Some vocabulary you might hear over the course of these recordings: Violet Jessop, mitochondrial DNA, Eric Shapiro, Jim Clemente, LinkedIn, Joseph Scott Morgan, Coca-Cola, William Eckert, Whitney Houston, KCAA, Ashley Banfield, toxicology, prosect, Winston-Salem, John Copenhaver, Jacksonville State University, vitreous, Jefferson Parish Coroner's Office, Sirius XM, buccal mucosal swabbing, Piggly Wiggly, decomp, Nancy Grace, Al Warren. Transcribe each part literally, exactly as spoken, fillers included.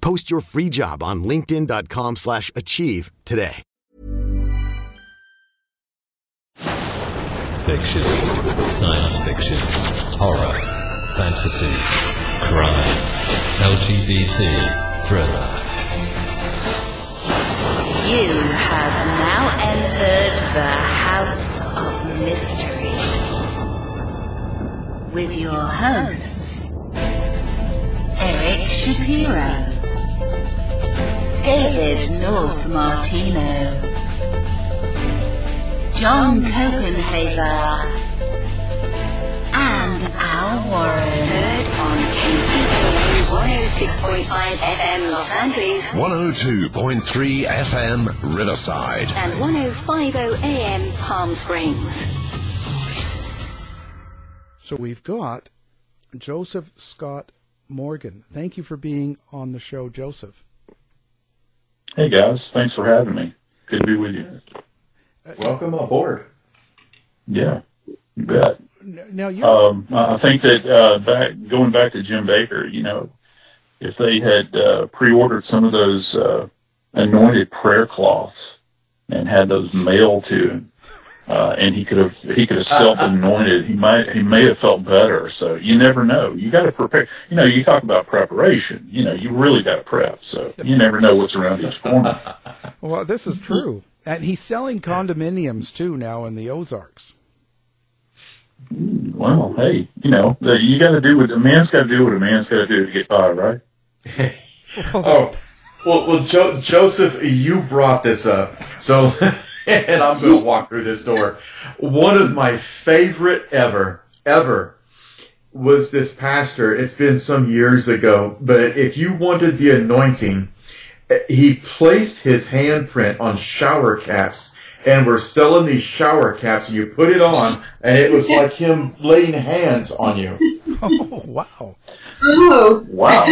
Post your free job on linkedin dot com slash achieve today. Fiction, science fiction, horror, fantasy, crime, L G B T, thriller. You have now entered the House of Mystery with your hosts, Eric Shapiro, David North Martino, John Copenhaver, and Al Warren. Heard on K C A A one oh six point five F M Los Angeles, one oh two point three F M Riverside, and one oh five point oh A M Palm Springs. So we've got Joseph Scott Morgan. Thank you for being on the show, Joseph. Hey guys, thanks for having me. Good to be with you. Uh, Welcome aboard. Yeah, you bet. Now you. Um, I think that uh, back going back to Jim Baker, you know, if they had uh, pre-ordered some of those uh, anointed prayer cloths and had those mailed to him, uh, and he could have he could have self-anointed, he might he may have felt better. So you never know. You got to prepare. You know, you talk about preparation. You know, you really got to prep. So you never know what's around each corner. Well, this is true. And he's selling condominiums, too, now in the Ozarks. Well, hey, you know, the, you got to do what a man's got to do what a man's got to do to get by, right? oh, well, well, jo- Joseph, you brought this up, so, and I'm going to walk through this door. One of my favorite ever, ever, was this pastor. It's been some years ago, but if you wanted the anointing, he placed his handprint on shower caps, and we're selling these shower caps, and you put it on, and it was like him laying hands on you. Oh, wow. Oh. Wow.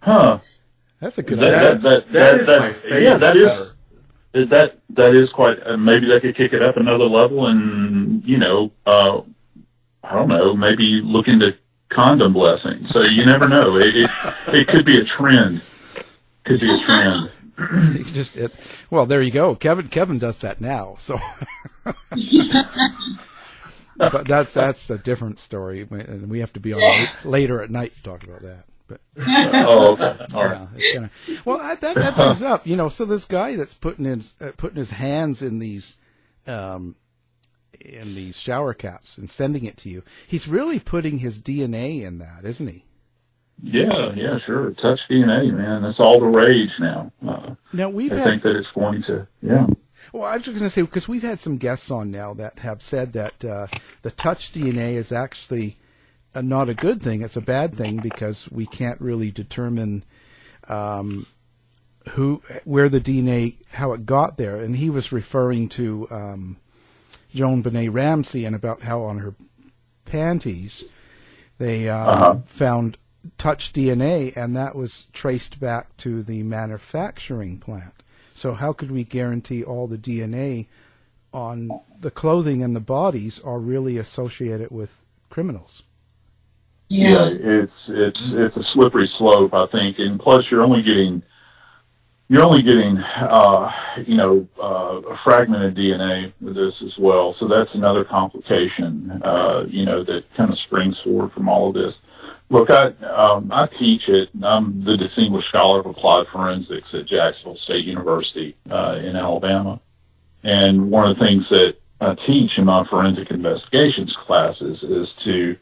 Huh. That's a good idea. That, that, that, that, that is that, my favorite. Yeah, that is, is, that, that is quite, uh, maybe they could kick it up another level and, you know, uh, I don't know, maybe look into condom blessing. So you never know. it, it It could be a trend. Could be a trend. You just it, well, there you go. Kevin Kevin does that now. So, but that's that's a different story, and we have to be on yeah. later at night to talk about that. But oh, okay. All yeah, right. It's kinda, well, that that brings up, you know. So this guy that's putting in uh, putting his hands in these, um, in these shower caps and sending it to you, he's really putting his D N A in that, isn't he? Yeah, yeah, sure. Touch D N A, man. That's all the rage now. Uh, now we've I had, think that it's going to, yeah. Well, I was just going to say, because we've had some guests on now that have said that uh, the touch D N A is actually uh, not a good thing. It's a bad thing because we can't really determine um, who, where the D N A, how it got there. And he was referring to um, JonBenét Ramsey and about how on her panties they um, uh-huh. found touch D N A, and that was traced back to the manufacturing plant. So how could we guarantee all the D N A on the clothing and the bodies are really associated with criminals? Yeah, yeah it's it's it's a slippery slope, I think, and plus you're only getting you're only getting, uh, you know, uh, a fragmented D N A with this as well. So that's another complication, uh, you know, that kind of springs forward from all of this. Look, I, um, I teach it. I'm the distinguished scholar of applied forensics at Jacksonville State University uh, in Alabama. And one of the things that I teach in my forensic investigations classes is to,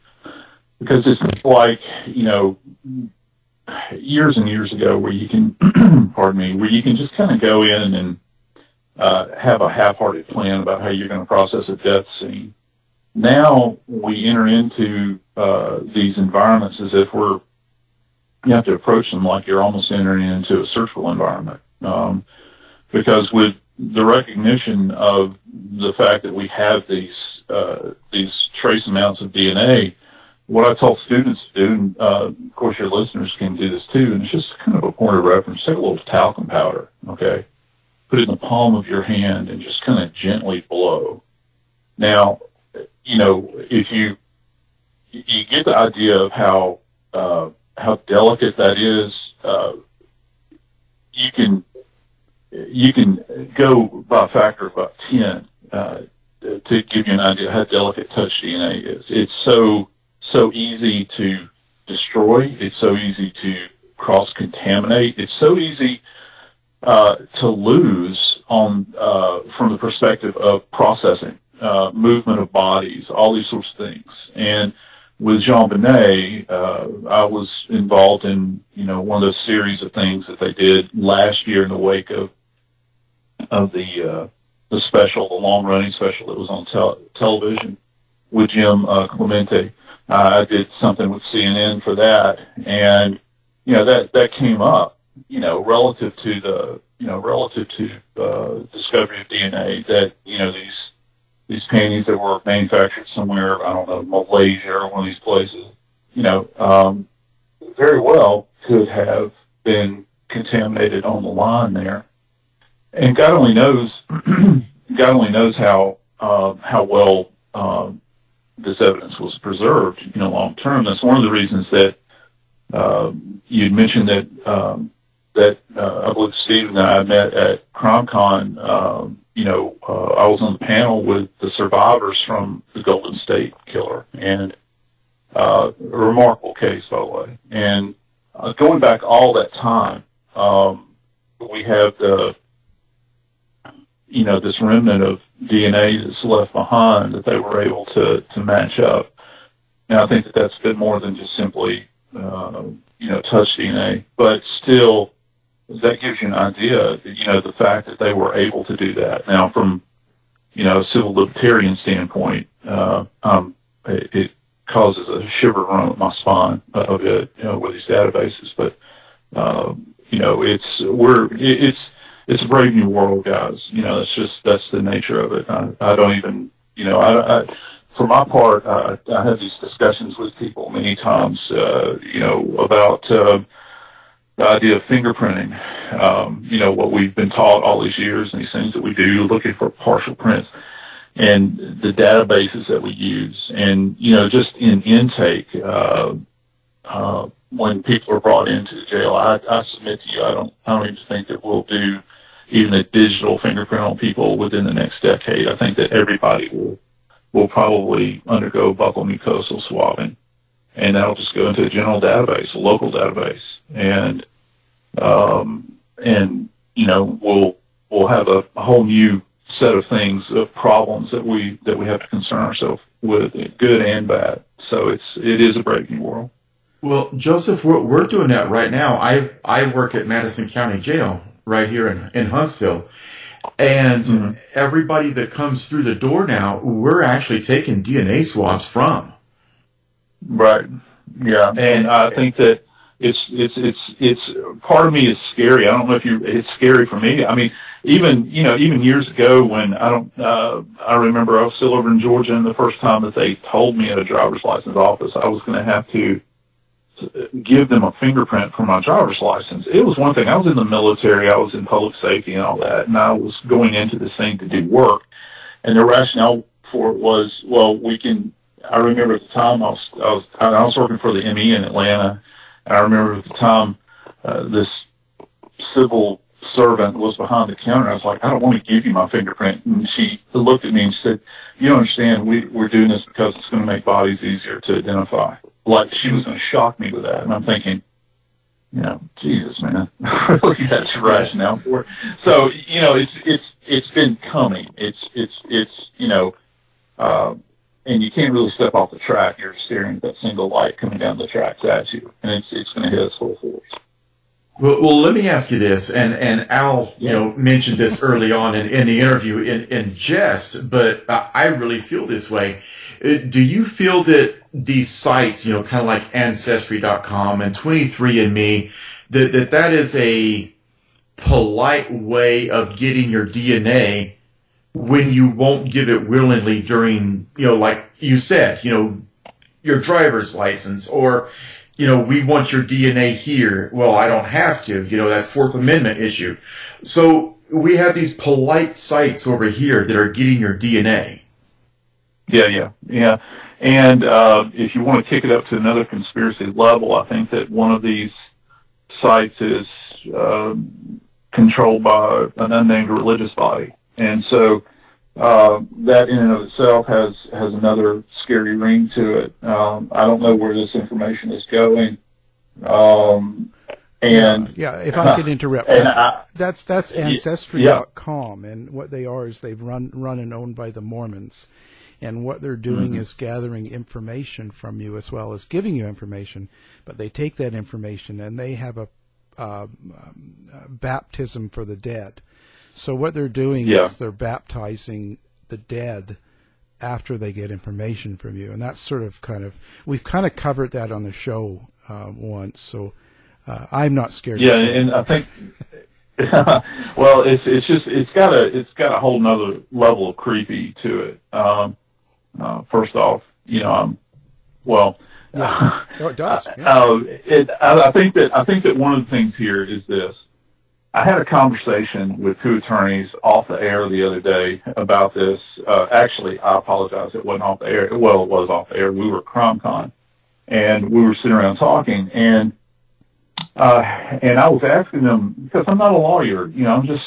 because it's like, you know, years and years ago where you can, pardon me, where you can just kind of go in and uh, have a half-hearted plan about how you're going to process a death scene. Now we enter into uh, these environments as if we're, you have to approach them like you're almost entering into a surgical environment. Um, because with the recognition of the fact that we have these, uh, these trace amounts of D N A, what I tell students to do, and uh, of course your listeners can do this too, and it's just kind of a point of reference, take a little talcum powder, okay? Put it in the palm of your hand and just kind of gently blow. Now, you know, if you, you get the idea of how, uh, how delicate that is, uh, you can, you can go by a factor of about ten, uh, to give you an idea how delicate touch D N A is. It's so, so easy to destroy. It's so easy to cross-contaminate. It's so easy uh, to lose on uh, from the perspective of processing, uh, movement of bodies, all these sorts of things. And with JonBenét, uh, I was involved in, you know, one of those series of things that they did last year in the wake of of the uh, the special, the long-running special that was on te- television with Jim uh, Clemente. Uh, I did something with C N N for that, and you know that that came up, you know, relative to the, you know, relative to uh, discovery of D N A, that, you know, these these panties that were manufactured somewhere, I don't know, Malaysia or one of these places, you know, um, very well could have been contaminated on the line there, and God only knows, God only knows how uh, how well. Um, this evidence was preserved, you know, long term. That's one of the reasons that uh, you'd mentioned that um, that uh, I believe Steve and I met at CrimeCon. Um, you know, uh, I was on the panel with the survivors from the Golden State killer, and uh, a remarkable case, by the way. And uh, going back all that time, um, we have the, you know, this remnant of D N A that's left behind that they were able to, to match up. Now, I think that that's been more than just simply, uh, you know, touch D N A, but still that gives you an idea, you know, the fact that they were able to do that. Now, from, you know, a civil libertarian standpoint, uh, um, it, it causes a shiver run up my spine of it, you know, with these databases, but, uh, you know, it's, we're, it, it's, It's a brave new world, guys. You know, it's just, that's the nature of it. I, I don't even, you know, I, I for my part, I, I have these discussions with people many times, uh, you know, about uh, the idea of fingerprinting, um, you know, what we've been taught all these years and these things that we do, looking for partial prints and the databases that we use. And, you know, just in intake, uh, uh, when people are brought into the jail, I, I submit to you, I don't, I don't even think that we'll do even a digital fingerprint on people within the next decade. I think that everybody will will probably undergo buccal mucosal swabbing, and that'll just go into a general database, a local database, and um, and you know we'll we'll have a, a whole new set of things, of problems that we that we have to concern ourselves with, good and bad. So it's it is a breaking world. Well, Joseph, we're, we're doing that right now. I I work at Madison County Jail right here in, in Huntsville. And mm-hmm. everybody that comes through the door now, we're actually taking D N A swabs from. Right. Yeah. And, and I think that it's, it's, it's, it's, part of me is scary. I don't know if you, it's scary for me. I mean, even, you know, even years ago when I don't, uh, I remember I was still over in Georgia, and the first time that they told me at a driver's license office I was going to have to give them a fingerprint for my driver's license. It was one thing. I was in the military. I was in public safety and all that, and I was going into this thing to do work. And the rationale for it was, well, we can. I remember at the time I was I was, I was working for the M E in Atlanta, and I remember at the time uh, this civil servant was behind the counter. I was like, I don't want to give you my fingerprint. And she looked at me and said, you don't understand, we, we're doing this because it's going to make bodies easier to identify. Like, she was going to shock me with that. And I'm thinking, you know, Jesus, man, really, that's the rationale for it. So, you know, it's, it's, it's been coming. It's, it's, it's, you know, uh, and you can't really step off the track. You're staring at that single light coming down the tracks at you, and it's, it's going to hit us full force. Well, well, let me ask you this, and, and Al, you know, mentioned this early on in, in the interview in, in jest, but uh, I really feel this way. Do you feel that these sites, you know, kind of like Ancestry dot com and twenty-three and me, that, that that is a polite way of getting your D N A when you won't give it willingly during, you know, like you said, you know, your driver's license, or, you know, we want your D N A here. Well, I don't have to. You know, that's Fourth Amendment issue. So we have these polite sites over here that are getting your D N A. Yeah, yeah, yeah. And uh, if you want to kick it up to another conspiracy level, I think that one of these sites is uh, controlled by an unnamed religious body. And so uh, that in and of itself has, has another scary ring to it. Um, I don't know where this information is going. Um, and yeah, yeah, if I could interrupt, I, that's that's Ancestry dot com, yeah. And what they are is they've run run and owned by the Mormons. And what they're doing mm-hmm. is gathering information from you as well as giving you information, but they take that information and they have a, uh, um, a baptism for the dead. So what they're doing yeah. is they're baptizing the dead after they get information from you. And that's sort of kind of, we've kind of covered that on the show uh, once, so uh, I'm not scared. Yeah, and I think... well, it's it's just it's got a it's got a whole nother level of creepy to it. Um, uh, first off, you know, um, well, yeah. oh, it does. Yeah. Uh, it, I, I think that I think that one of the things here is this. I had a conversation with two attorneys off the air the other day about this. Uh, actually, I apologize. It wasn't off the air. Well, it was off the air. We were at CrimeCon, and we were sitting around talking and. Uh, and I was asking them, because I'm not a lawyer, you know, I'm just,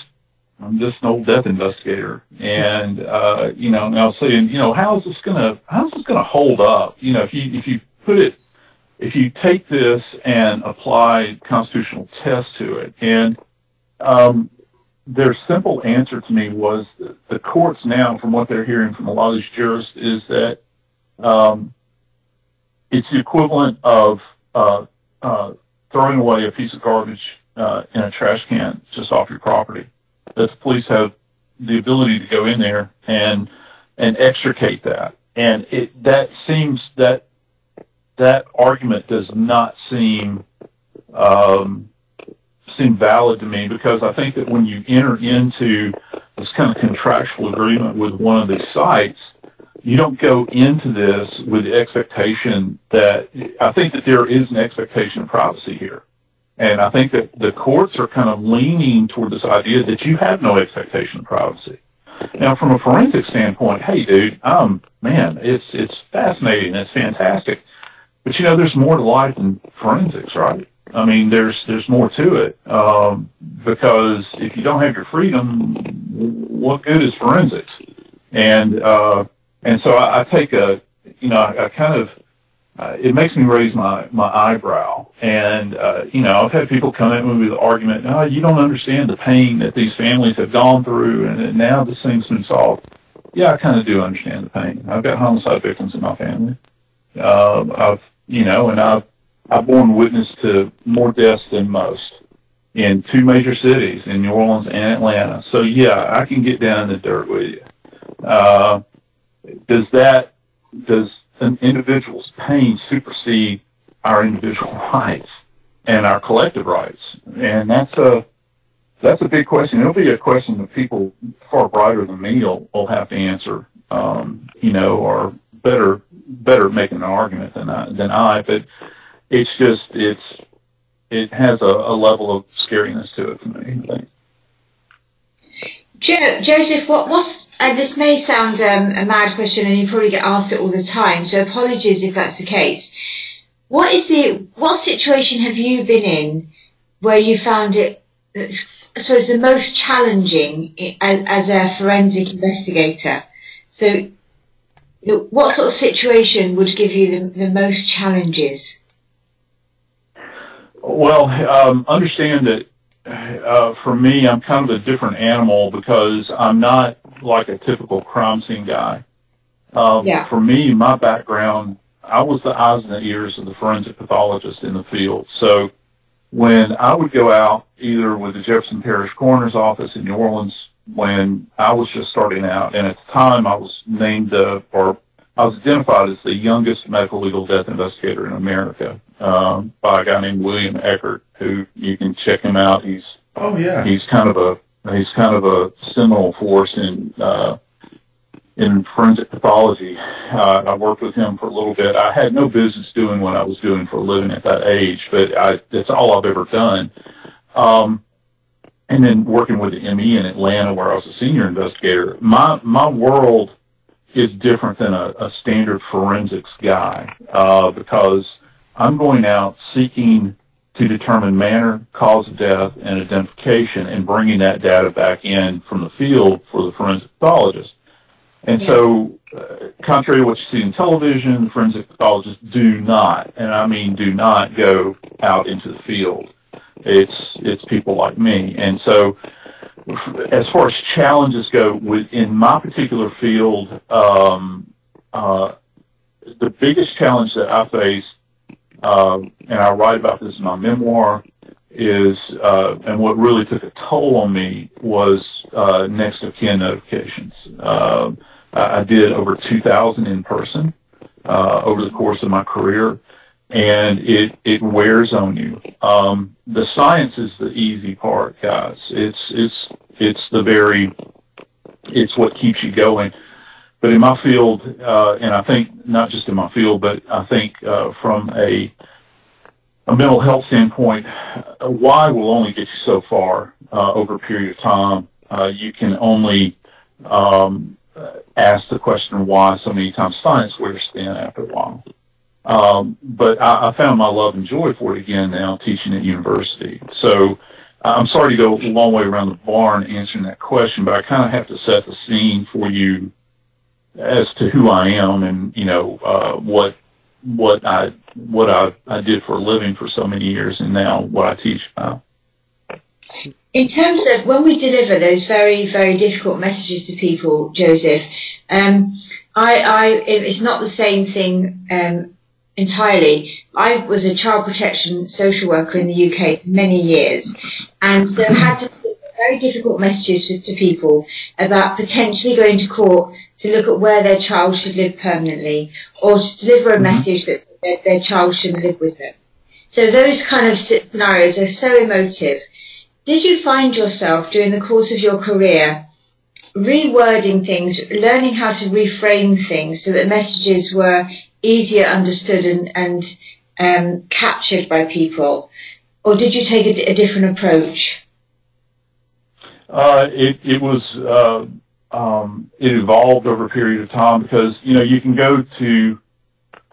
I'm just an old death investigator. And, uh, you know, and I was saying, you know, how's this gonna, how's this gonna hold up? You know, if you, if you put it, if you take this and apply constitutional tests to it. And, um, their simple answer to me was that the courts now, from what they're hearing from a lot of these jurists, is that, um, it's the equivalent of, uh, uh, throwing away a piece of garbage uh, in a trash can just off your property. That the police have the ability to go in there and and extricate that. And it that seems that that argument does not seem um, seem valid to me, because I think that when you enter into this kind of contractual agreement with one of these sites, you don't go into this with the expectation that, I think that there is an expectation of privacy here. And I think that the courts are kind of leaning toward this idea that you have no expectation of privacy. Now, from a forensic standpoint, hey dude, um, man, it's, it's fascinating. It's fantastic. But you know, there's more to life than forensics, right? I mean, there's, there's more to it. Um, because if you don't have your freedom, what good is forensics? And, uh, And so I, I take a, you know, I, I kind of, uh, it makes me raise my, my eyebrow. And, uh, you know, I've had people come at me with the argument, oh, you don't understand the pain that these families have gone through, and, and now this thing's been solved. Yeah, I kind of do understand the pain. I've got homicide victims in my family. Uh, I've, you know, and I've, I've borne witness to more deaths than most in two major cities, in New Orleans and Atlanta. So yeah, I can get down in the dirt with you. Uh, Does that, does an individual's pain supersede our individual rights and our collective rights? And that's a, that's a big question. It'll be a question that people far brighter than me will, will have to answer, um, you know, or better, better making an argument than I, than I, but it's just, it's, it has a, a level of scariness to it for me, I think. Jo- Joseph, what, what's, and this may sound um, a mad question, and you probably get asked it all the time, so apologies if that's the case. What is the what situation have you been in where you found it I suppose, the most challenging as, as a forensic investigator? So, you know, what sort of situation would give you the, the most challenges? Well, um, understand that uh, for me, I'm kind of a different animal because I'm not like a typical crime scene guy. Um, yeah. For me, my background, I was the eyes and the ears of the forensic pathologist in the field. So when I would go out either with the Jefferson Parish Coroner's Office in New Orleans, when I was just starting out, and at the time I was named uh, or I was identified as the youngest medical legal death investigator in America um, by a guy named William Eckert, who you can check him out. He's oh yeah, he's kind of a he's kind of a seminal force in uh, in forensic pathology. Uh, I worked with him for a little bit. I had no business doing what I was doing for a living at that age, but I, that's all I've ever done. Um, and then working with the M E in Atlanta, where I was a senior investigator, my my world is different than a, a standard forensics guy uh, because I'm going out seeking to determine manner, cause of death, and identification, and bringing that data back in from the field for the forensic pathologist. And yeah. so, uh, contrary to what you see in television, forensic pathologists do not, and I mean do not, go out into the field. It's it's people like me. And so, as far as challenges go, within my particular field, um, uh, the biggest challenge that I face, uh, and I write about this in my memoir, is, uh, and what really took a toll on me was uh, next of kin notifications. Uh, I did over two thousand in person uh, over the course of my career. And it, it wears on you. Um, the science is the easy part, guys. It's, it's, it's the very, it's what keeps you going. But in my field, uh, and I think not just in my field, but I think, uh, from a, a mental health standpoint, why will only get you so far, uh, over a period of time. Uh, you can only, um, ask the question why so many times. Science wears thin after a while. Um, but I, I found my love and joy for it again now teaching at university. So I'm sorry to go a long way around the barn answering that question, but I kind of have to set the scene for you as to who I am and, you know, uh, what, what I, what I, I did for a living for so many years and now what I teach now. In terms of when we deliver those very, very difficult messages to people, Joseph, um, I, I, it's not the same thing, um, entirely. I was a child protection social worker in the U K for many years, and so had to deliver very difficult messages to, to people about potentially going to court to look at where their child should live permanently, or to deliver a message that their, their child shouldn't live with them. So those kind of scenarios are so emotive. Did you find yourself during the course of your career rewording things, learning how to reframe things so that messages were easier understood and, and um, captured by people, or did you take a, a different approach? Uh, it, it was uh, um, it evolved over a period of time because, you know, you can go to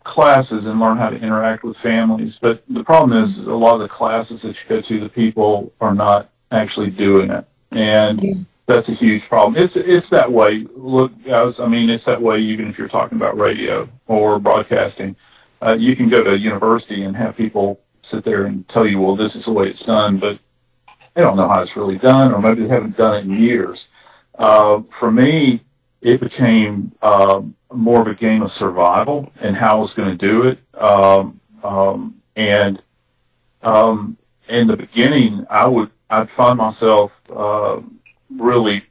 classes and learn how to interact with families, but the problem is a lot of the classes that you go to, the people are not actually doing it, and yeah. That's a huge problem. It's it's that way. Look, guys, I mean, it's that way even if you're talking about radio or broadcasting. Uh, you can go to university and have people sit there and tell you, well, this is the way it's done, but they don't know how it's really done, or maybe they haven't done it in years. Uh, for me, it became uh, more of a game of survival and how I was going to do it. Um, um, and um, in the beginning, I would I'd find myself... Uh, really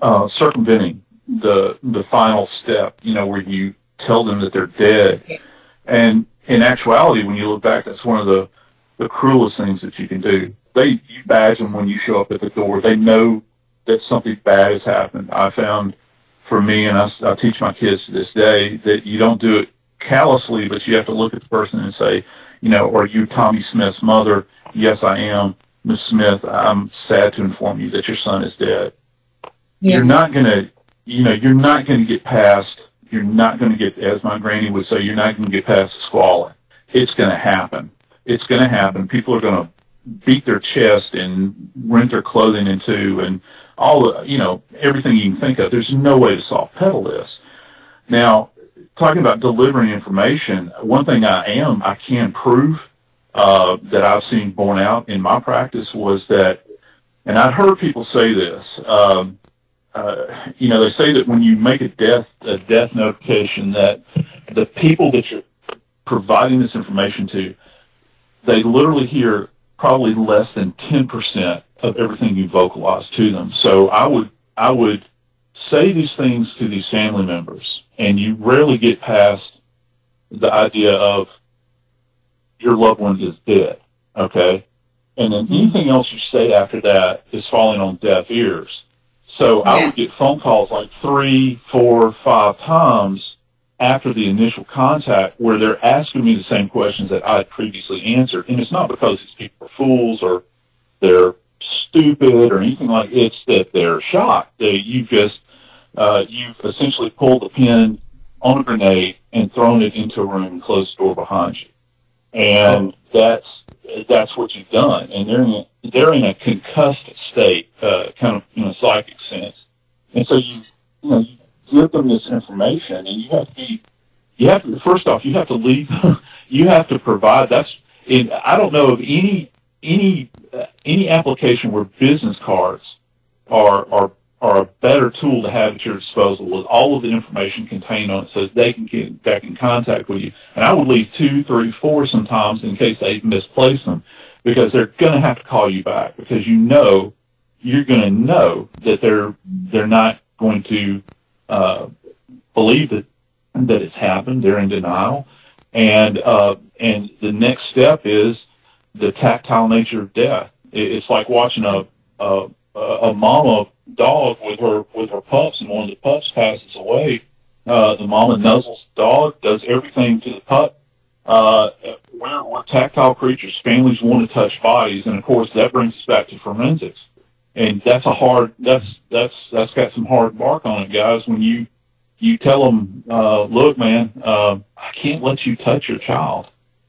uh, circumventing the the final step, you know, where you tell them that they're dead. And in actuality, when you look back, that's one of the, the cruelest things that you can do. They you badge them when you show up at the door. They know that something bad has happened. I found for me, and I, I teach my kids to this day, that you don't do it callously, but you have to look at the person and say, you know, are you Tommy Smith's mother? Yes, I am. Miz Smith, I'm sad to inform you that your son is dead. Yeah. You're not going to, you know, you're not going to get past, you're not going to get, as my granny would say, you're not going to get past the squalling. It's going to happen. It's going to happen. People are going to beat their chest and rent their clothing in two and all the, you know, everything you can think of. There's no way to soft pedal this. Now, talking about delivering information, one thing I am, I can prove uh, that I've seen borne out in my practice was that, and I've heard people say this, um, uh, you know, they say that when you make a death, a death notification, that the people that you're providing this information to, they literally hear probably less than ten percent of everything you vocalize to them. So I would, I would say these things to these family members, and you rarely get past the idea of your loved one is dead, okay? And then anything else you say after that is falling on deaf ears. So yeah. I would get phone calls like three, four, five times after the initial contact where they're asking me the same questions that I had previously answered. And it's not because these people are fools or they're stupid or anything like that. It's that they're shocked. They, you just, uh, you've essentially pulled the pin on a grenade and thrown it into a room and closed the door behind you. And that's, that's what you've done. And they're in a, they're in a concussed state, uh, kind of in a psychic sense. And so you, you know, you give them this information and you have to be, you have to, first off, you have to leave, you have to provide, that's, and I don't know of any, any, uh, any application where business cards are, are, are a better tool to have at your disposal with all of the information contained on it so that they can get back in contact with you. And I would leave two, three, four sometimes in case they misplace them because they're going to have to call you back because you know, you're going to know that they're, they're not going to, uh, believe that, that it's happened. They're in denial. And, uh, and the next step is the tactile nature of death. It's like watching a, a, a mama dog with her with her pups, and one of the pups passes away. Uh, the mama nuzzles the dog, does everything to the pup. Uh, we're, we're tactile creatures. Families want to touch bodies, and of course that brings us back to forensics. And that's a hard. That's that's that's got some hard bark on it, guys. When you you tell them, uh, look, man, uh, I can't let you touch your child,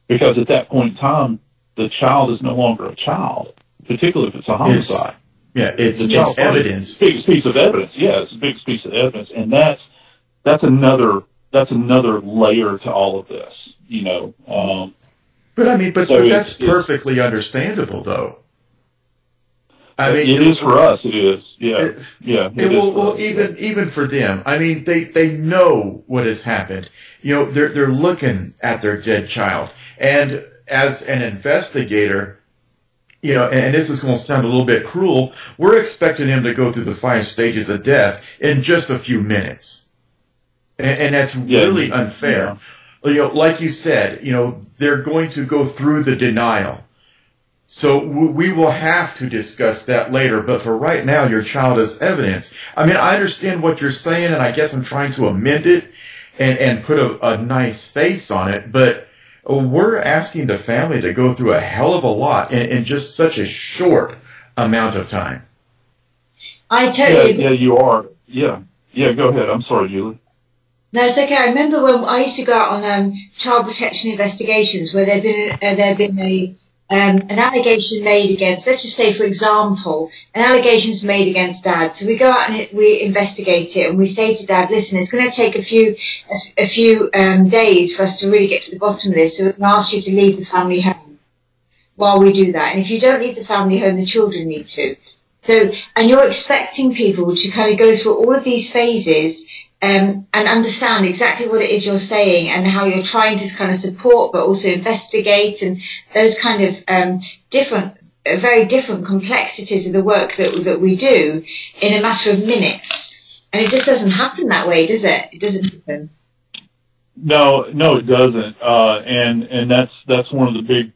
because at that point in time, the child is no longer a child, particularly if it's a homicide. Yes. Yeah, it's, it's evidence. It's the biggest piece of evidence. Yeah, it's the biggest piece of evidence, and that's that's another that's another layer to all of this, you know. Um, but I mean, but, so but that's perfectly understandable, though. I mean, it, it is for us. It is. Yeah, it, yeah. It, it will, for well, us, even yeah. even for them. I mean, they, they know what has happened. You know, they're they're looking at their dead child, and as an investigator. You know, and this is going to sound a little bit cruel, we're expecting him to go through the five stages of death in just a few minutes. And, and that's yeah, really unfair. Yeah. You know, like you said, you know, they're going to go through the denial. So w- we will have to discuss that later, but for right now, your child is evidence. I mean, I understand what you're saying, and I guess I'm trying to amend it and, and put a, a nice face on it, but we're asking the family to go through a hell of a lot in, in just such a short amount of time. I tell yeah, you. Yeah, you are. Yeah. Yeah, go ahead. I'm sorry, Julie. No, it's okay. I remember when I used to go out on um, child protection investigations where there'd been, uh, there'd been a, um, an allegation made against, let's just say, for example, an allegation's made against Dad. So we go out and we investigate it and we say to Dad, listen, it's going to take a few... a few um, days for us to really get to the bottom of this, so we can ask you to leave the family home while we do that. And if you don't leave the family home, the children need to. So, and you're expecting people to kind of go through all of these phases um, and understand exactly what it is you're saying and how you're trying to kind of support but also investigate and those kind of um, different, very different complexities of the work that, that we do in a matter of minutes. And it just doesn't happen that way, does it? It doesn't happen. No, no, it doesn't, uh, and and that's that's one of the big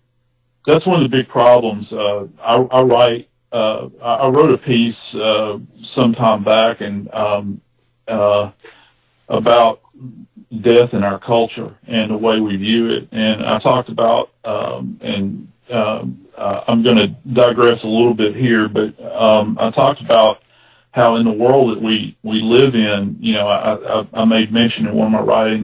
that's one of the big problems. Uh, I, I write uh, I wrote a piece uh, some time back and um, uh, about death in our culture and the way we view it, and I talked about um, and um, uh, I'm going to digress a little bit here, but um, I talked about how in the world that we we live in, you know, I, I, I made mention in one of my writings.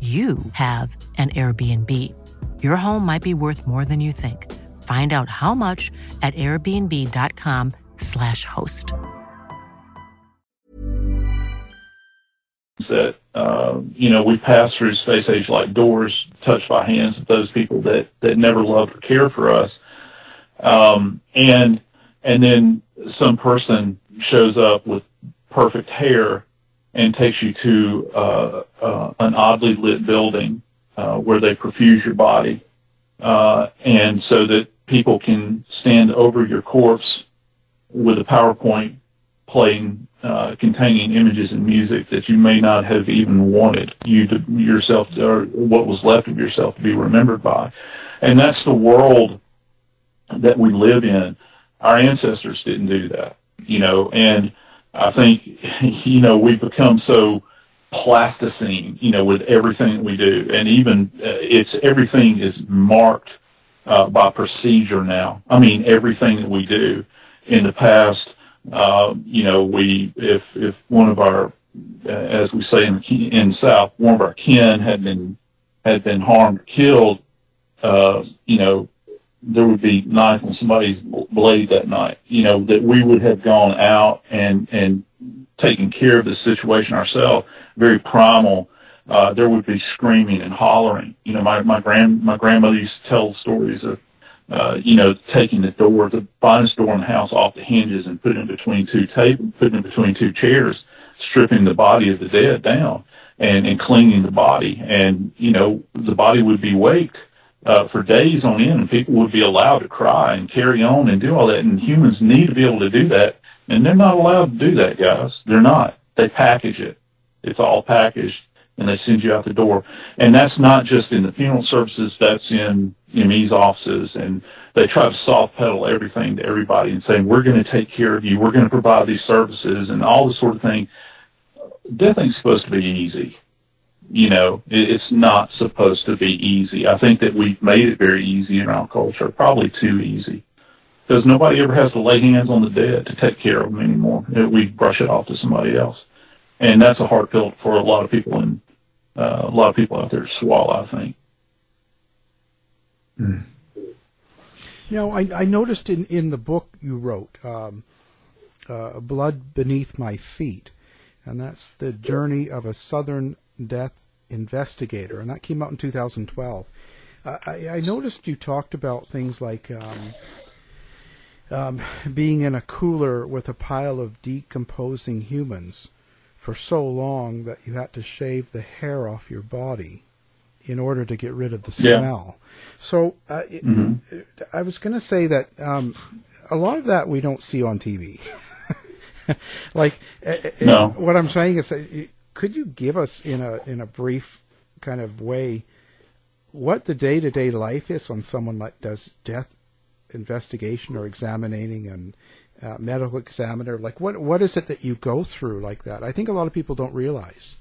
you have an Airbnb. Your home might be worth more than you think. Find out how much at airbnb.com slash host. That, uh, you know, we pass through space age like doors touched by hands of those people that, that never loved or cared for us. Um, and, and then some person shows up with perfect hair and takes you to uh, uh, an oddly lit building uh, where they perfuse your body, uh, and so that people can stand over your corpse with a PowerPoint playing, uh, containing images and music that you may not have even wanted you to yourself or what was left of yourself to be remembered by. And that's the world that we live in. Our ancestors didn't do that, you know, and I think, you know, we've become so plasticine, you know, with everything we do. And even uh, it's everything is marked uh, by procedure now. I mean, everything that we do in the past, uh, you know, we if if one of our, uh, as we say in the, in the South, one of our kin had been, had been harmed or killed, uh, you know, there would be knife on somebody's blade that night, you know, that we would have gone out and, and taken care of the situation ourselves, very primal. Uh, there would be screaming and hollering. You know, my, my grand, my grandmother used to tell stories of, uh, you know, taking the door, the finest door in the house off the hinges and putting it between two tables, putting it between two chairs, stripping the body of the dead down and, and cleaning the body. And, you know, the body would be waked Uh, for days on end, and people would be allowed to cry and carry on and do all that, and humans need to be able to do that, and they're not allowed to do that, guys. They're not. They package it. It's all packaged, and they send you out the door. And that's not just in the funeral services. That's in M E's offices, and they try to soft pedal everything to everybody and say, we're going to take care of you. We're going to provide these services and all this sort of thing. Death ain't supposed to be easy. You know, it's not supposed to be easy. I think that we've made it very easy in our culture, probably too easy, because nobody ever has to lay hands on the dead to take care of them anymore. We brush it off to somebody else, and that's a hard pill for a lot of people and uh, a lot of people out there to swallow, I think. Mm. You know, I, I noticed in, in the book you wrote, um, uh, Blood Beneath My Feet, and that's the journey of a Southern death investigator, and that came out in two thousand twelve. Uh, I, I noticed you talked about things like um, um, being in a cooler with a pile of decomposing humans for so long that you had to shave the hair off your body in order to get rid of the smell. Yeah. So uh, it, mm-hmm. I was going to say that um, a lot of that we don't see on T V. Like, no. What I'm saying is that could you give us in a in a brief kind of way what the day-to-day life is on someone that does death investigation or examining and uh, medical examiner? Like, what what is it that you go through like that? I think a lot of people don't realize.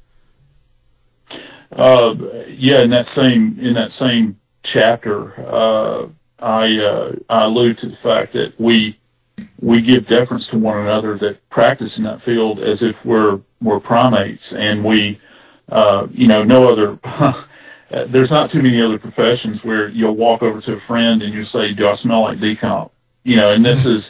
Uh, yeah, in that same in that same chapter, uh, I uh, I allude to the fact that we. we give deference to one another that practice in that field as if we're we're primates, and we, uh, you know, no other. There's not too many other professions where you'll walk over to a friend and you say, "Do I smell like decomp?" You know, and this is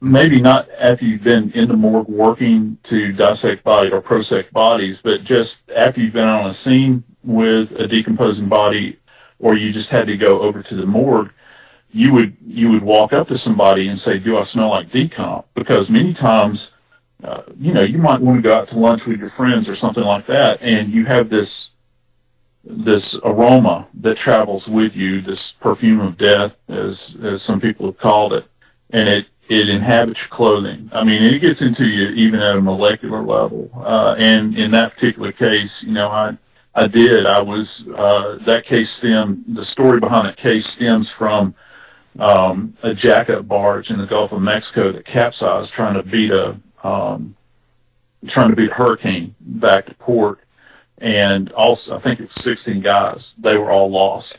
maybe not after you've been in the morgue working to dissect bodies or prosect bodies, but just after you've been on a scene with a decomposing body, or you just had to go over to the morgue. You would you would walk up to somebody and say, "Do I smell like decomp?" Because many times, uh, you know, you might want to go out to lunch with your friends or something like that, and you have this this aroma that travels with you, this perfume of death, as as some people have called it, and it it inhabits your clothing. I mean, it gets into you even at a molecular level. Uh, and in that particular case, you know, I I did. I was uh, that case stem. The story behind that case stems from. Um, a jackup barge in the Gulf of Mexico that capsized trying to beat a um, trying to beat a hurricane back to port, and also I think it was sixteen guys. They were all lost,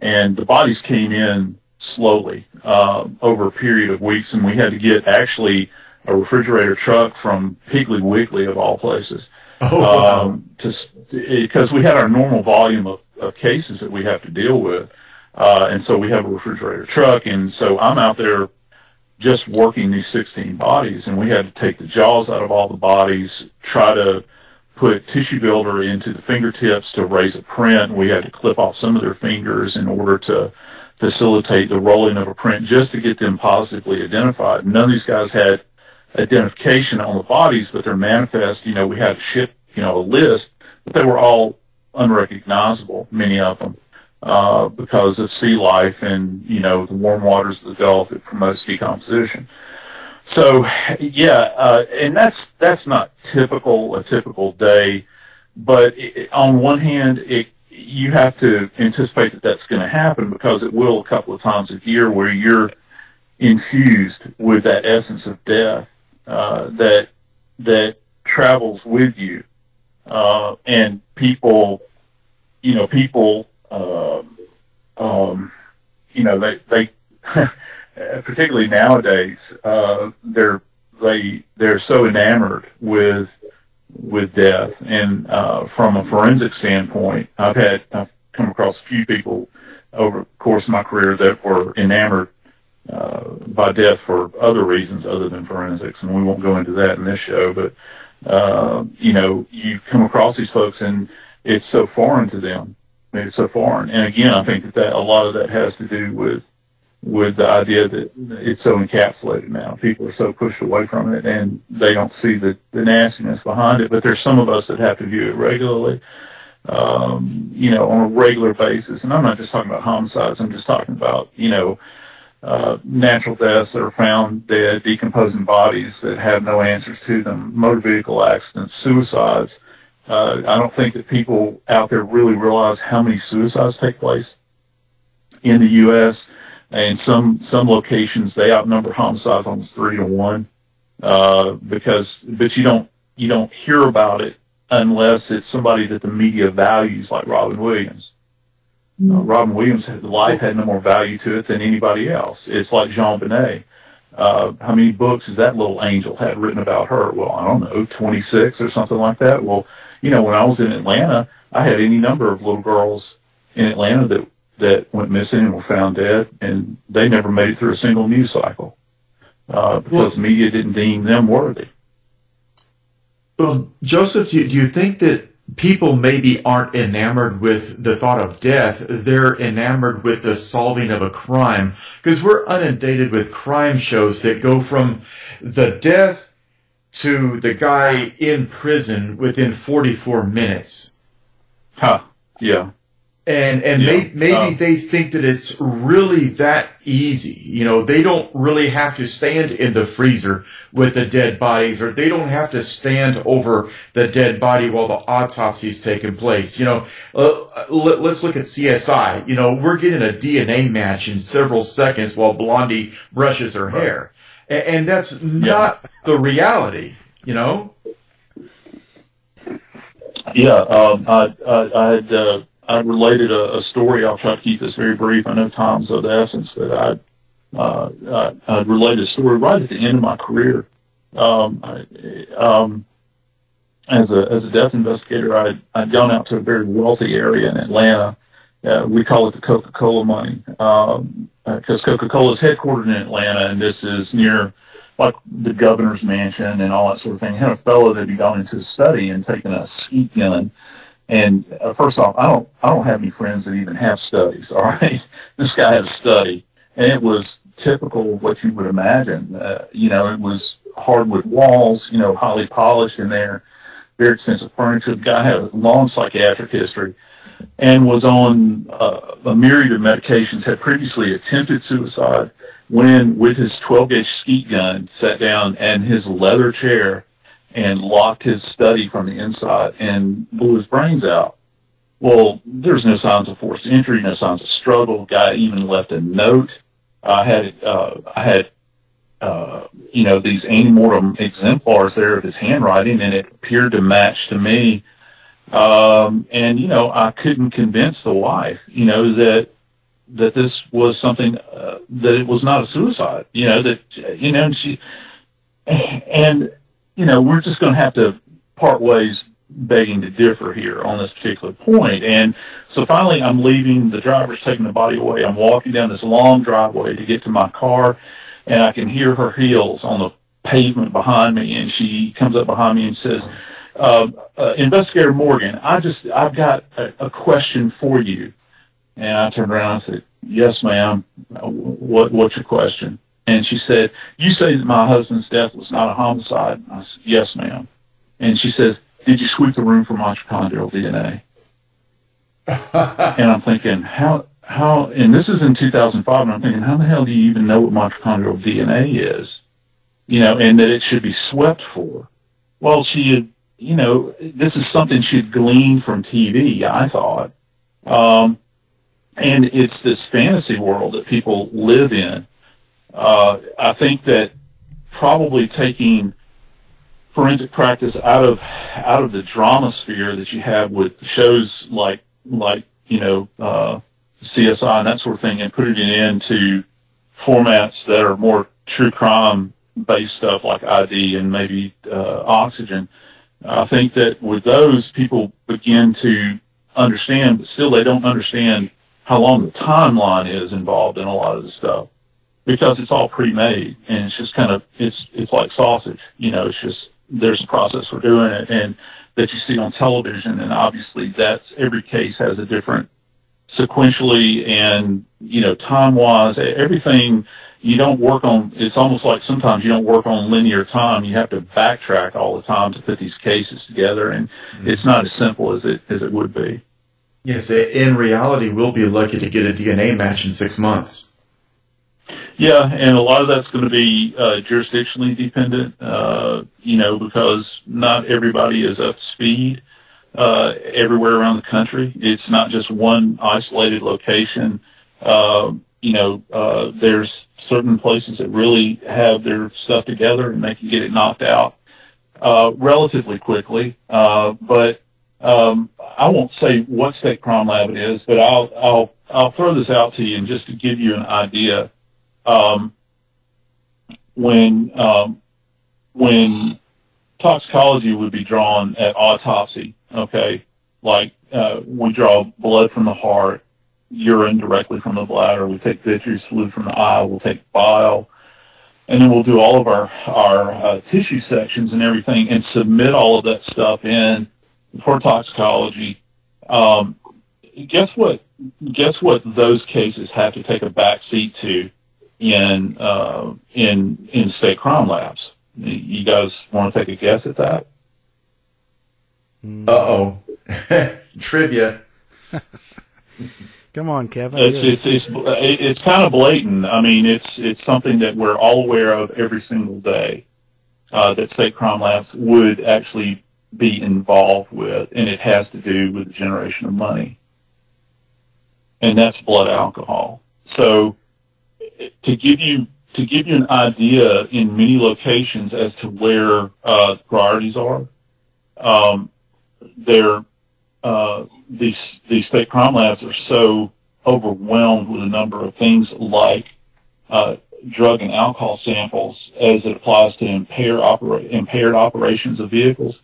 and the bodies came in slowly uh, over a period of weeks, and we had to get actually a refrigerator truck from Piggly Wiggly of all places, oh, um, wow. to because we had our normal volume of, of cases that we have to deal with. Uh, and so we have a refrigerator truck, and so I'm out there just working these sixteen bodies, and we had to take the jaws out of all the bodies, try to put tissue builder into the fingertips to raise a print. We had to clip off some of their fingers in order to facilitate the rolling of a print just to get them positively identified. None of these guys had identification on the bodies, but they're manifest. You know, we had to ship, you know, a list, but they were all unrecognizable, many of them. Uh, because of sea life and, you know, the warm waters of the Gulf, it promotes decomposition. So, yeah, uh, and that's that's not typical, a typical day. But it, on one hand, it, you have to anticipate that that's going to happen because it will a couple of times a year where you're infused with that essence of death uh, that that travels with you. Uh, and people, you know, people... Uh, um, you know, they, they particularly nowadays, uh, they're, they, they're so enamored with, with death. And, uh, from a forensic standpoint, I've had, I've come across a few people over the course of my career that were enamored, uh, by death for other reasons other than forensics. And we won't go into that in this show, but, uh, you know, you come across these folks and it's so foreign to them. It's so foreign, and again, I think that, that a lot of that has to do with with the idea that it's so encapsulated now. People are so pushed away from it, and they don't see the, the nastiness behind it. But there's some of us that have to view it regularly, um, you know, on a regular basis. And I'm not just talking about homicides. I'm just talking about, you know, uh, natural deaths that are found dead, decomposing bodies that have no answers to them, motor vehicle accidents, suicides. Uh, I don't think that people out there really realize how many suicides take place in the U S And some, some locations, they outnumber homicides almost three to one, uh, because, but you don't, you don't hear about it unless it's somebody that the media values, like Robin Williams. Mm. Uh, Robin Williams' life had no more value to it than anybody else. It's like JonBenét. Uh, how many books has that little angel had written about her? Well, I don't know, twenty-six or something like that. Well, you know, when I was in Atlanta, I had any number of little girls in Atlanta that, that went missing and were found dead, and they never made it through a single news cycle uh, because well, media didn't deem them worthy. Well, Joseph, do you, do you think that people maybe aren't enamored with the thought of death? They're enamored with the solving of a crime, because we're inundated with crime shows that go from the death to the guy in prison within forty-four minutes. Huh, yeah. And and yeah. may, maybe um, they think that it's really that easy. You know, they don't really have to stand in the freezer with the dead bodies, or they don't have to stand over the dead body while the autopsy is taking place. You know, uh, let, let's look at C S I. You know, we're getting a D N A match in several seconds while Blondie brushes her hair. And, and that's not yeah. the reality, you know? Yeah, um, I, I, I had... Uh... I related a, a story. I'll try to keep this very brief. I know time's of the essence, but I, uh, I, I related a story right at the end of my career. Um, I, um, as a as a death investigator, I I'd gone out to a very wealthy area in Atlanta. Uh, we call it the Coca-Cola money, because um, uh, Coca-Cola is headquartered in Atlanta, and this is near like the governor's mansion and all that sort of thing. I had a fellow that had gone into his study and taken a skeet gun. And uh, first off, I don't, I don't have any friends that even have studies. All right, this guy had a study, and it was typical of what you would imagine. Uh, you know, it was hardwood walls, you know, highly polished in there, very expensive furniture. The guy had a long psychiatric history, and was on uh, a myriad of medications. Had previously attempted suicide when, with his twelve gauge skeet gun, sat down in his leather chair and locked his study from the inside and blew his brains out. Well, there's no signs of forced entry, no signs of struggle. Guy even left a note. I had, uh, I had, uh, you know, these antemortem exemplars there of his handwriting, and it appeared to match to me. Um, and you know, I couldn't convince the wife, you know, that that this was something uh, that it was not a suicide. You know that, you know, and she and. You know, we're just going to have to part ways begging to differ here on this particular point. And so finally I'm leaving. The driver's taking the body away. I'm walking down this long driveway to get to my car, and I can hear her heels on the pavement behind me, and she comes up behind me and says, uh, uh, Investigator Morgan, I just, I've got a, a question for you. And I turned around and said, yes, ma'am. What, what's your question? And she said, you say that my husband's death was not a homicide. I said, yes, ma'am. And she says, did you sweep the room for mitochondrial D N A? And I'm thinking, how, how, and this is in two thousand five, and I'm thinking, how the hell do you even know what mitochondrial D N A is? You know, and that it should be swept for. Well, she had, you know, this is something she'd gleaned from T V, I thought. Um, and it's this fantasy world that people live in. Uh, I think that probably taking forensic practice out of out of the drama sphere that you have with shows like like you know uh, C S I and that sort of thing, and putting it into formats that are more true crime based stuff like I D and maybe uh, Oxygen. I think that with those, people begin to understand, but still they don't understand how long the timeline is involved in a lot of this stuff. Because it's all pre-made, and it's just kind of, it's it's like sausage, you know, it's just, there's a process for doing it, and that you see on television, and obviously that's, every case has a different, sequentially and, you know, time-wise, everything, you don't work on, it's almost like sometimes you don't work on linear time, you have to backtrack all the time to put these cases together, and mm-hmm. it's not as simple as it as it would be. Yes, in reality, we'll be lucky to get a D N A match in six months. Yeah, and a lot of that's going to be uh, jurisdictionally dependent, uh, you know, because not everybody is up to speed uh, everywhere around the country. It's not just one isolated location. Uh, you know, uh, there's certain places that really have their stuff together and they can get it knocked out uh, relatively quickly. Uh, but um, I won't say what state crime lab it is, but I'll I'll I'll throw this out to you and just to give you an idea. Um, when, um, when toxicology would be drawn at autopsy, okay, like, uh, we draw blood from the heart, urine directly from the bladder, we take vitreous fluid from the eye, we'll take bile, and then we'll do all of our, our, uh, tissue sections and everything and submit all of that stuff in for toxicology. Um, guess what, guess what those cases have to take a back seat to? In, uh, in, in state crime labs. You guys want to take a guess at that? Uh-oh. Trivia. Come on, Kevin. It's, it's, it's, it's kind of blatant. I mean, it's it's something that we're all aware of every single day, uh, that state crime labs would actually be involved with, and it has to do with the generation of money. And that's blood alcohol. So to give you to give you an idea, in many locations as to where uh, priorities are, um, they're Uh, these, these state crime labs are so overwhelmed with a number of things like uh, drug and alcohol samples as it applies to impaired, opera- impaired operations of vehicles,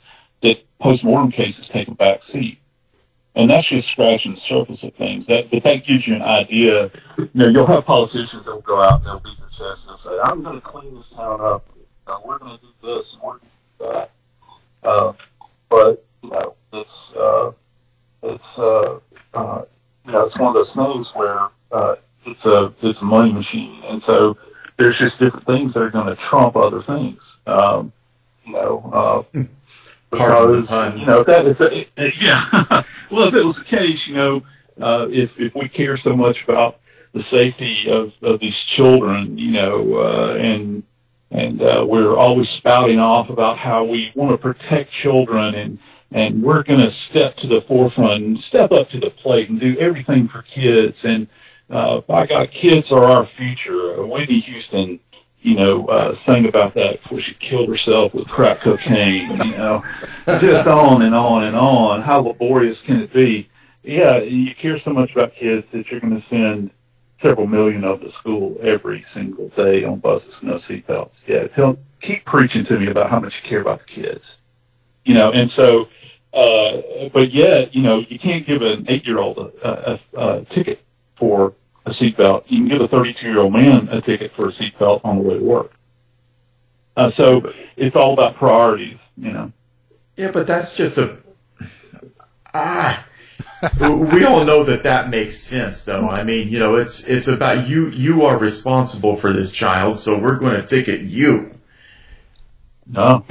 that postmortem cases take a back seat. And that's just scratching the surface of things. That, but that gives you an idea. You know, you'll have politicians that will go out and they'll beat their chest and say, I'm going to clean this town up. Uh, we're going to do this. And we're going to do that. Uh, but, you know, this... Uh, It's uh, uh, you know, it's one of those things where uh, it's a it's a money machine, and so there's just different things that are going to trump other things. Um, you know, uh, because you know that is a, it, it, yeah. Well, if it was the case, you know, uh, if if we care so much about the safety of, of these children, you know, uh, and and uh, we're always spouting off about how we want to protect children and. And we're going to step to the forefront and step up to the plate and do everything for kids. And, uh, by God, kids are our future. Whitney Houston, you know, uh, sang about that before she killed herself with crack cocaine, you know, just on and on and on. How laborious can it be? Yeah, you care so much about kids that you're going to send several million of them to school every single day on buses, no seatbelts. Yeah, tell, keep preaching to me about how much you care about the kids. You know, and so, uh, but yet, you know, you can't give an eight-year-old a, a, a ticket for a seatbelt. You can give a thirty-two-year-old man a ticket for a seatbelt on the way to work. Uh, so it's all about priorities, you know. Yeah, but that's just a ah. We all know that that makes sense, though. I mean, you know, it's it's about you. You are responsible for this child, so we're going to ticket you. No.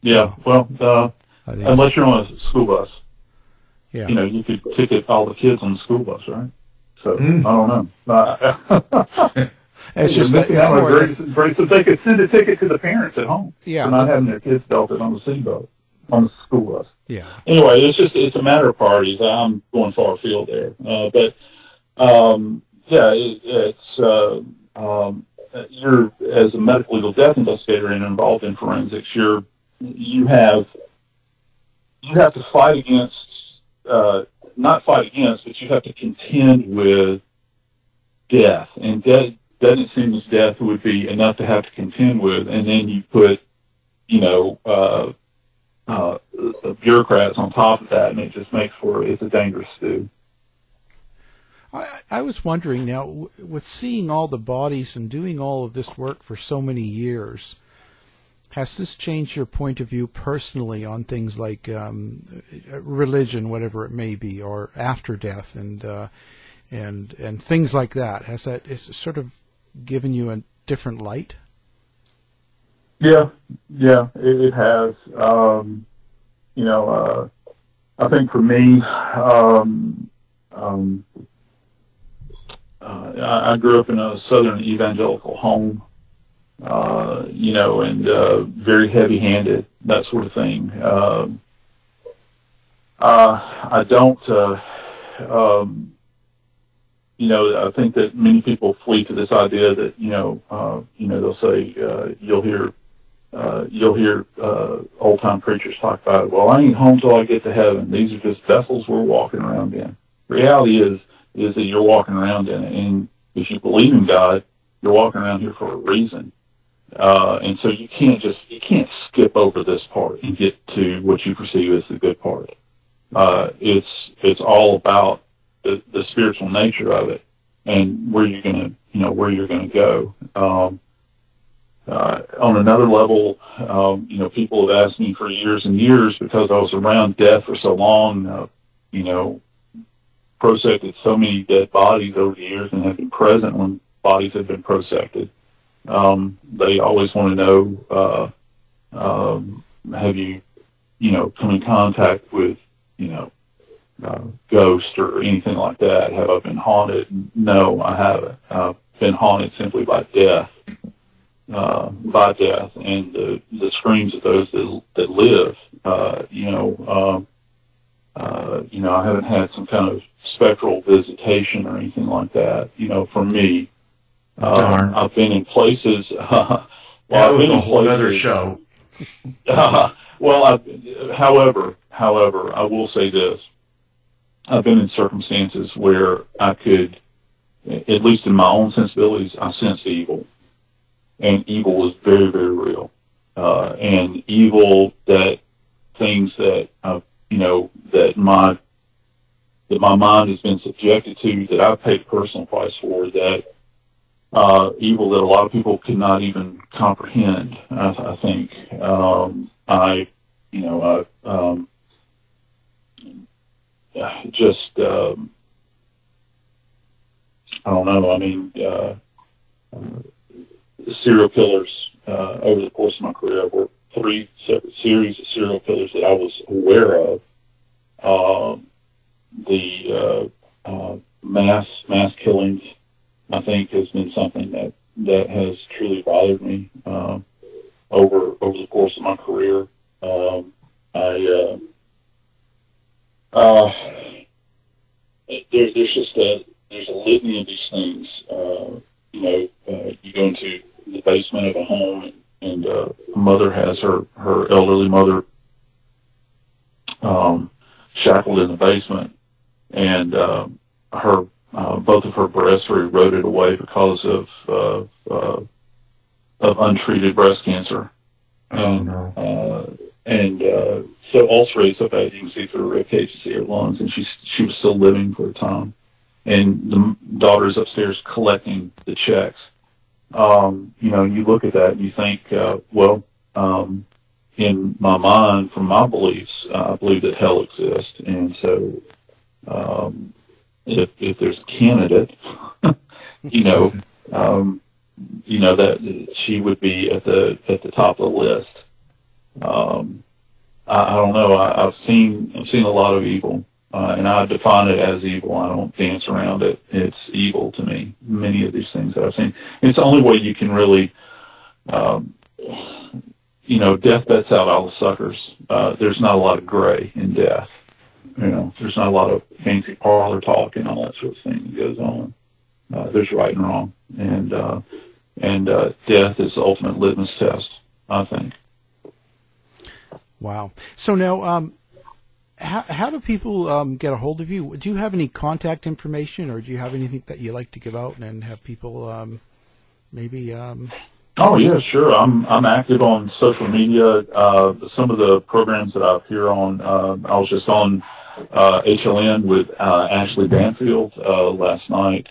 Yeah, well, uh, unless you're on a school bus. Yeah. You know, you could ticket all the kids on the school bus, right? So, mm. I don't know. It's just that, that more great, than... great, so they could send a ticket to the parents at home yeah, for not having their kids belted on the seatbelt, on the school bus. Yeah. Anyway, it's just it's a matter of priorities. I'm going far afield there. Uh, but, um, yeah, it, it's... Uh, um, you're, as a medical legal death investigator and involved in forensics, you're You have you have to fight against, uh, not fight against, but you have to contend with death. And death doesn't seem as death would be enough to have to contend with. And then you put, you know, uh, uh, bureaucrats on top of that, and it just makes for it's a dangerous stew. I, I was wondering now, with seeing all the bodies and doing all of this work for so many years, has this changed your point of view personally on things like um, religion, whatever it may be, or after death, and uh, and and things like that? Has that is sort of given you a different light? Yeah, yeah, it, it has. Um, you know, uh, I think for me, um, um, uh, I, I grew up in a Southern evangelical home. Uh, you know, and uh, very heavy-handed, that sort of thing. Uh, uh, I don't, uh, um, you know, I think that many people flee to this idea that, you know, uh, you know, they'll say uh, you'll hear, uh, you'll hear uh, old-time preachers talk about it. Well, I ain't home till I get to heaven. These are just vessels we're walking around in. Reality is is that you're walking around in, and if you believe in God, you're walking around here for a reason. Uh, and so you can't just, you can't skip over this part and get to what you perceive as the good part. Uh, it's, it's all about the, the spiritual nature of it and where you're going to, you know, where you're going to go. Um, uh, on another level, um, you know, people have asked me for years and years because I was around death for so long, uh, you know, prosected so many dead bodies over the years and have been present when bodies have been prosected. Um, they always want to know, uh, Um, have you, you know, come in contact with, you know, uh, ghosts or anything like that? Have I been haunted? No, I haven't. I've been haunted simply by death, uh, by death, and the, the screams of those that, that live. Uh, you know, um, uh, you know, I haven't had some kind of spectral visitation or anything like that. You know, for me, uh, I've been in places. Uh, well, that was a whole other show. Uh, well, I, however, however, I will say this. I've been in circumstances where I could, at least in my own sensibilities, I sense evil. And evil is very, very real. Uh, and evil that things that, I've, you know, that my, that my mind has been subjected to, that I've paid a personal price for, that Uh, evil that a lot of people could not even comprehend, I, I think. Um, I, you know, I, um, just, um, I don't know. I mean, uh, uh, serial killers, uh, over the course of my career, were three separate series of serial killers that I was aware of. Um, uh, the, uh, uh, mass, mass killings, I think, has been something that, that has truly bothered me uh, over over the course of my career. Um, I uh, uh, there, there's just a there's a litany of these things. Uh, you know, uh, you go into the basement of a home, and, and uh, a mother has her her elderly mother um, shackled in the basement, and uh, her. Uh, both of her breasts were eroded away because of uh, uh, of untreated breast cancer. Oh, no. Uh, and uh, so ulcerated so bad you can see through her ribcage and see her lungs, and she, she was still living for a time. And the daughter's upstairs collecting the checks. Um, you know, you look at that and you think, uh, well, um, in my mind, from my beliefs, uh, I believe that hell exists. And so... Um, If, if there's a candidate, you know, um, you know that she would be at the at the top of the list. Um, I, I don't know. I, I've seen I've seen a lot of evil, uh, and I define it as evil. I don't dance around it. It's evil to me. Many of these things that I've seen. And it's the only way you can really, um, you know, death bets out all the suckers. Uh, there's not a lot of gray in death. You know, there's not a lot of fancy parlor talk and all that sort of thing that goes on. Uh, there's right and wrong, and uh, and uh, death is the ultimate litmus test, I think. Wow. So now, um, how how do people um, get a hold of you? Do you have any contact information, or do you have anything that you like to give out and have people um, maybe? Um Oh yeah, sure. I'm I'm active on social media. Uh, some of the programs that I appear on, uh, I was just on uh, H L N with uh, Ashley Banfield uh, last night.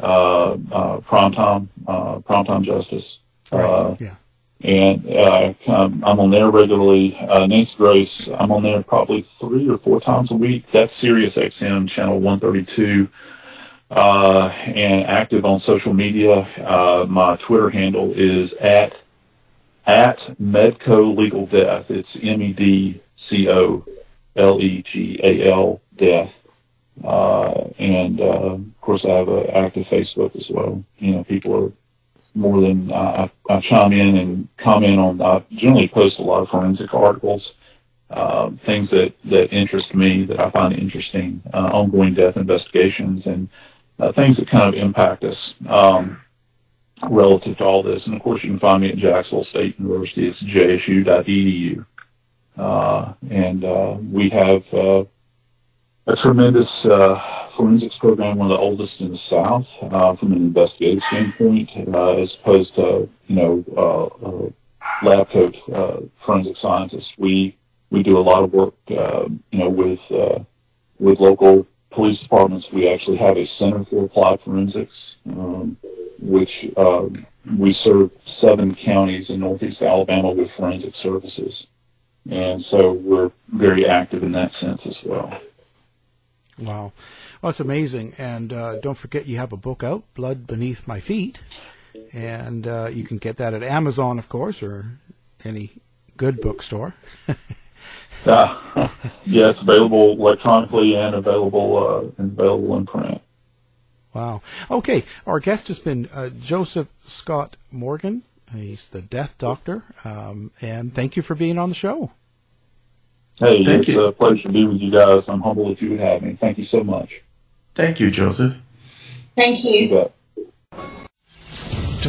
Uh, uh, primetime, uh, primetime justice. Right. Uh, yeah. And uh, I'm, I'm on there regularly. Uh, Nancy Grace, I'm on there probably three or four times a week. That's Sirius X M channel one thirty-two. Uh, and active on social media. Uh, my Twitter handle is at, at Medco Legal Death. It's M E D C O L E G A L Death. Uh, and, uh, of course I have an active Facebook as well. You know, people are more than, I, I chime in and comment on, I generally post a lot of forensic articles. Uh, things that, that interest me, that I find interesting, uh, ongoing death investigations and, Uh, things that kind of impact us um, relative to all this. And, of course, you can find me at Jacksonville State University. It's j s u dot e d u. Uh, and uh, we have uh, a tremendous uh, forensics program, one of the oldest in the South uh, from an investigative standpoint, uh, as opposed to, you know, uh, uh, lab coat uh, forensic scientists. We we do a lot of work, uh, you know, with uh, with local police departments. We actually have a Center for Applied Forensics, um, which uh, we serve seven counties in northeast Alabama with forensic services. And so we're very active in that sense as well. Wow. Well, it's amazing. And uh, don't forget you have a book out, Blood Beneath My Feet. And uh, you can get that at Amazon, of course, or any good bookstore. uh, yeah, it's available electronically and available uh, and available in print. Wow. Okay, our guest has been uh, Joseph Scott Morgan. He's the death doctor, um, and thank you for being on the show. Hey, thank it's you. a pleasure to be with you guys. I'm humbled if you would have me. Thank you so much. Thank you, Joseph. Thank you. To